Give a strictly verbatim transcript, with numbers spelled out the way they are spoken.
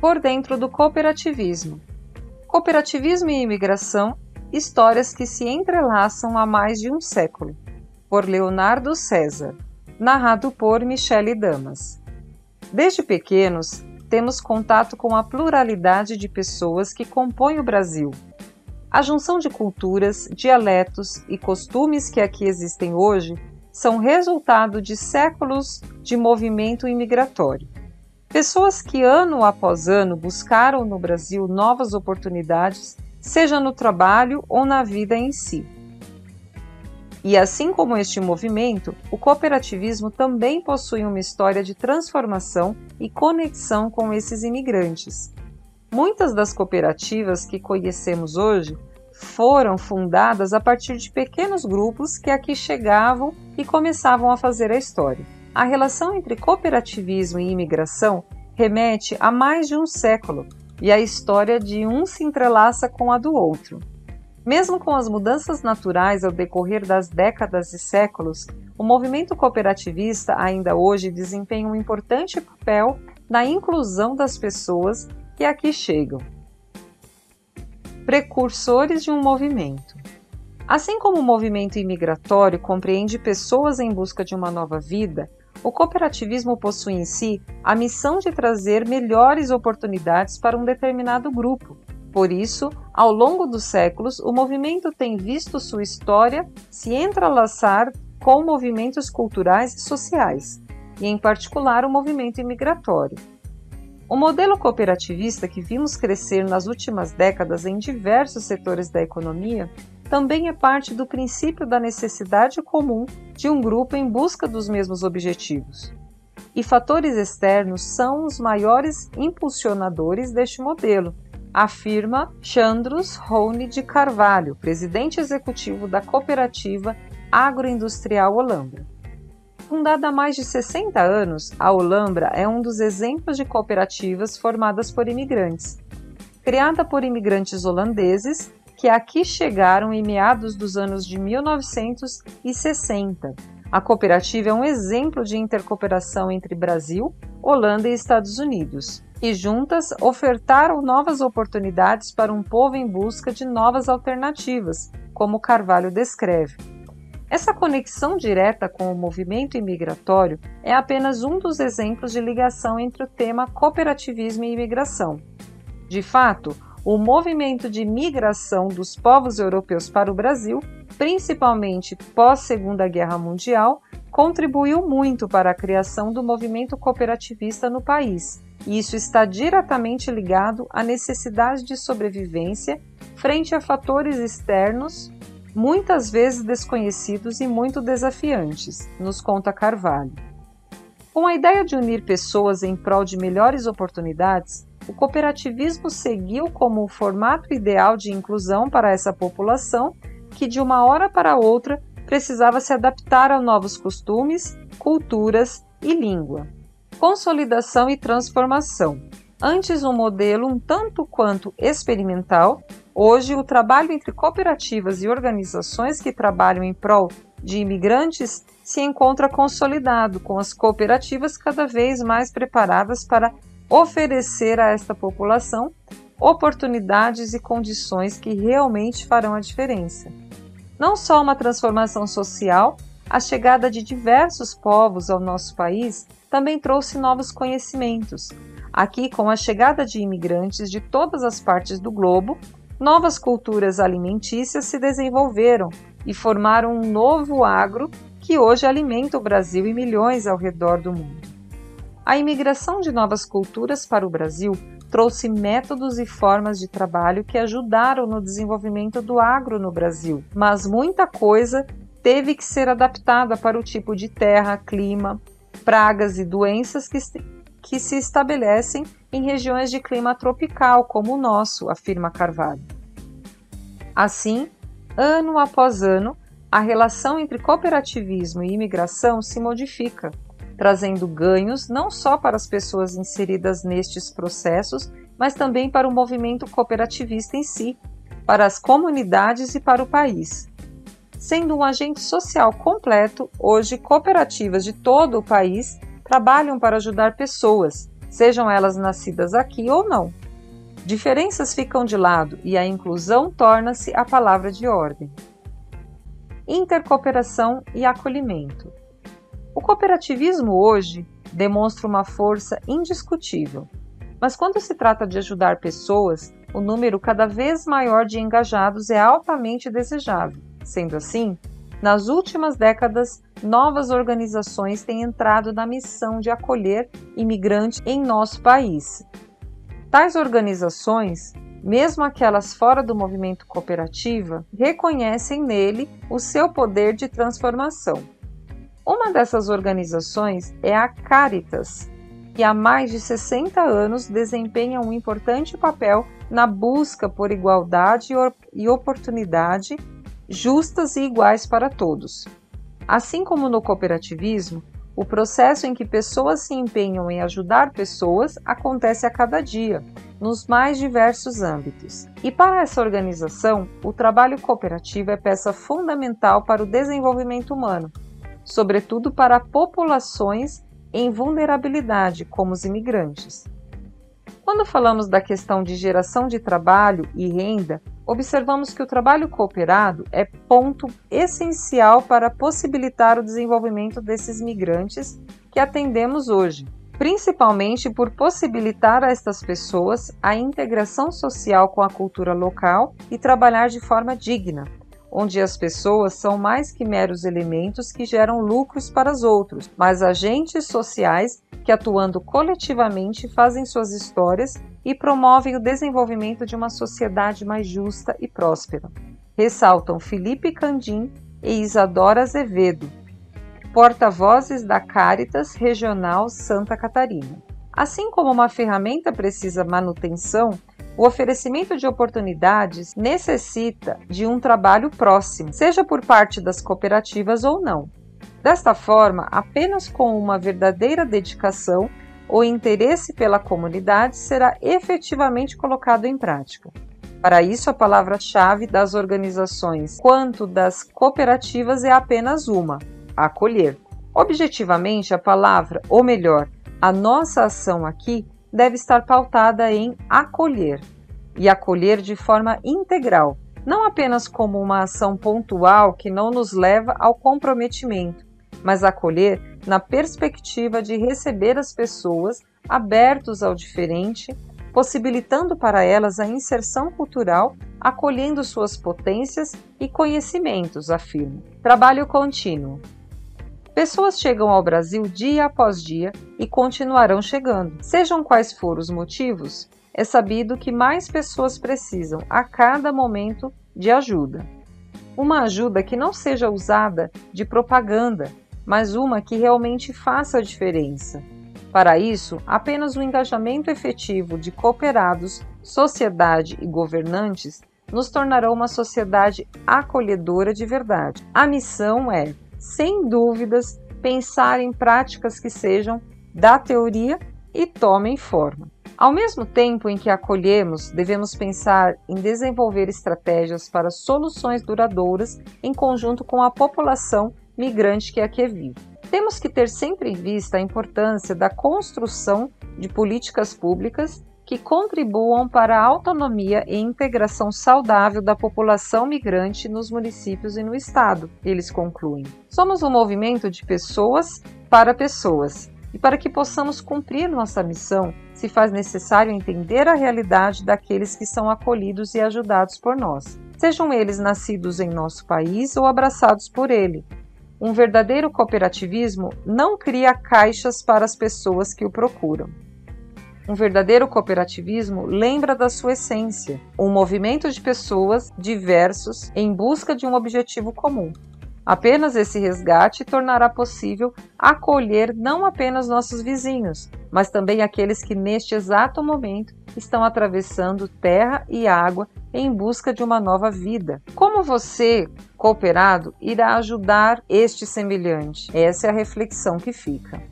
Por dentro do cooperativismo. Cooperativismo e imigração, histórias que se entrelaçam há mais de um século. Por Leonardo César, narrado por Michele Damas. Desde pequenos, temos contato com a pluralidade de pessoas que compõem o Brasil. A junção de culturas, dialetos e costumes que aqui existem hoje são resultado de séculos de movimento imigratório. Pessoas que ano após ano buscaram no Brasil novas oportunidades, seja no trabalho ou na vida em si. E assim como este movimento, o cooperativismo também possui uma história de transformação e conexão com esses imigrantes. Muitas das cooperativas que conhecemos hoje foram fundadas a partir de pequenos grupos que aqui chegavam e começavam a fazer a história. A relação entre cooperativismo e imigração remete a mais de um século e a história de um se entrelaça com a do outro. Mesmo com as mudanças naturais ao decorrer das décadas e séculos, o movimento cooperativista ainda hoje desempenha um importante papel na inclusão das pessoas que aqui chegam. Precursores de um movimento. Assim como o movimento imigratório compreende pessoas em busca de uma nova vida, o cooperativismo possui em si a missão de trazer melhores oportunidades para um determinado grupo. Por isso, ao longo dos séculos, o movimento tem visto sua história se entrelaçar com movimentos culturais e sociais, e em particular o movimento imigratório. O modelo cooperativista que vimos crescer nas últimas décadas em diversos setores da economia também é parte do princípio da necessidade comum de um grupo em busca dos mesmos objetivos. E fatores externos são os maiores impulsionadores deste modelo, afirma Chandrus Houni de Carvalho, presidente executivo da cooperativa agroindustrial Holambra. Fundada há mais de sessenta anos, a Holambra é um dos exemplos de cooperativas formadas por imigrantes. Criada por imigrantes holandeses que aqui chegaram em meados dos anos de mil novecentos e sessenta, a cooperativa é um exemplo de intercooperação entre Brasil, Holanda e Estados Unidos, e juntas ofertaram novas oportunidades para um povo em busca de novas alternativas, como Carvalho descreve. Essa conexão direta com o movimento imigratório é apenas um dos exemplos de ligação entre o tema cooperativismo e imigração. De fato, o movimento de migração dos povos europeus para o Brasil, principalmente pós-Segunda Guerra Mundial, contribuiu muito para a criação do movimento cooperativista no país, e isso está diretamente ligado à necessidade de sobrevivência frente a fatores externos, muitas vezes desconhecidos e muito desafiantes, nos conta Carvalho. Com a ideia de unir pessoas em prol de melhores oportunidades, o cooperativismo seguiu como o formato ideal de inclusão para essa população que, de uma hora para outra, precisava se adaptar a novos costumes, culturas e língua. Consolidação e transformação. Antes um modelo um tanto quanto experimental, hoje o trabalho entre cooperativas e organizações que trabalham em prol de imigrantes se encontra consolidado, com as cooperativas cada vez mais preparadas para oferecer a esta população oportunidades e condições que realmente farão a diferença. Não só uma transformação social, a chegada de diversos povos ao nosso país também trouxe novos conhecimentos. Aqui, com a chegada de imigrantes de todas as partes do globo, novas culturas alimentícias se desenvolveram e formaram um novo agro que hoje alimenta o Brasil e milhões ao redor do mundo. A imigração de novas culturas para o Brasil trouxe métodos e formas de trabalho que ajudaram no desenvolvimento do agro no Brasil, mas muita coisa teve que ser adaptada para o tipo de terra, clima, pragas e doenças que, que se estabelecem em regiões de clima tropical, como o nosso, afirma Carvalho. Assim, ano após ano, a relação entre cooperativismo e imigração se modifica, trazendo ganhos não só para as pessoas inseridas nestes processos, mas também para o movimento cooperativista em si, para as comunidades e para o país. Sendo um agente social completo, hoje cooperativas de todo o país trabalham para ajudar pessoas, sejam elas nascidas aqui ou não. Diferenças ficam de lado e a inclusão torna-se a palavra de ordem. Intercooperação e acolhimento. O cooperativismo hoje demonstra uma força indiscutível, mas quando se trata de ajudar pessoas, o número cada vez maior de engajados é altamente desejável. Sendo assim, nas últimas décadas, novas organizações têm entrado na missão de acolher imigrantes em nosso país. Tais organizações, mesmo aquelas fora do movimento cooperativa, reconhecem nele o seu poder de transformação. Uma dessas organizações é a Cáritas, que há mais de sessenta anos desempenha um importante papel na busca por igualdade e oportunidade justas e iguais para todos. Assim como no cooperativismo, o processo em que pessoas se empenham em ajudar pessoas acontece a cada dia, nos mais diversos âmbitos. E para essa organização, o trabalho cooperativo é peça fundamental para o desenvolvimento humano, sobretudo para populações em vulnerabilidade, como os imigrantes. Quando falamos da questão de geração de trabalho e renda, observamos que o trabalho cooperado é ponto essencial para possibilitar o desenvolvimento desses migrantes que atendemos hoje, principalmente por possibilitar a estas pessoas a integração social com a cultura local e trabalhar de forma digna, onde as pessoas são mais que meros elementos que geram lucros para os outros, mas agentes sociais que, atuando coletivamente, fazem suas histórias e promovem o desenvolvimento de uma sociedade mais justa e próspera. Ressaltam Felipe Candim e Isadora Azevedo, porta-vozes da Cáritas Regional Santa Catarina. Assim como uma ferramenta precisa manutenção, o oferecimento de oportunidades necessita de um trabalho próximo, seja por parte das cooperativas ou não. Desta forma, apenas com uma verdadeira dedicação, o interesse pela comunidade será efetivamente colocado em prática. Para isso, a palavra-chave das organizações quanto das cooperativas é apenas uma: acolher. Objetivamente, a palavra, ou melhor, a nossa ação aqui, deve estar pautada em acolher, e acolher de forma integral, não apenas como uma ação pontual que não nos leva ao comprometimento, mas acolher na perspectiva de receber as pessoas abertos ao diferente, possibilitando para elas a inserção cultural, acolhendo suas potências e conhecimentos, afirma. Trabalho contínuo. Pessoas chegam ao Brasil dia após dia e continuarão chegando. Sejam quais forem os motivos, é sabido que mais pessoas precisam a cada momento de ajuda. Uma ajuda que não seja usada de propaganda, mas uma que realmente faça a diferença. Para isso, apenas o engajamento efetivo de cooperados, sociedade e governantes nos tornará uma sociedade acolhedora de verdade. A missão é, sem dúvidas, pensar em práticas que sejam da teoria e tomem forma. Ao mesmo tempo em que acolhemos, devemos pensar em desenvolver estratégias para soluções duradouras em conjunto com a população migrante que aqui vive. Temos que ter sempre em vista a importância da construção de políticas públicas que contribuam para a autonomia e integração saudável da população migrante nos municípios e no Estado, eles concluem. Somos um movimento de pessoas para pessoas, e para que possamos cumprir nossa missão, se faz necessário entender a realidade daqueles que são acolhidos e ajudados por nós, sejam eles nascidos em nosso país ou abraçados por ele. Um verdadeiro cooperativismo não cria caixas para as pessoas que o procuram. Um verdadeiro cooperativismo lembra da sua essência, um movimento de pessoas diversos em busca de um objetivo comum. Apenas esse resgate tornará possível acolher não apenas nossos vizinhos, mas também aqueles que neste exato momento estão atravessando terra e água em busca de uma nova vida. Como você, cooperado, irá ajudar este semelhante? Essa é a reflexão que fica.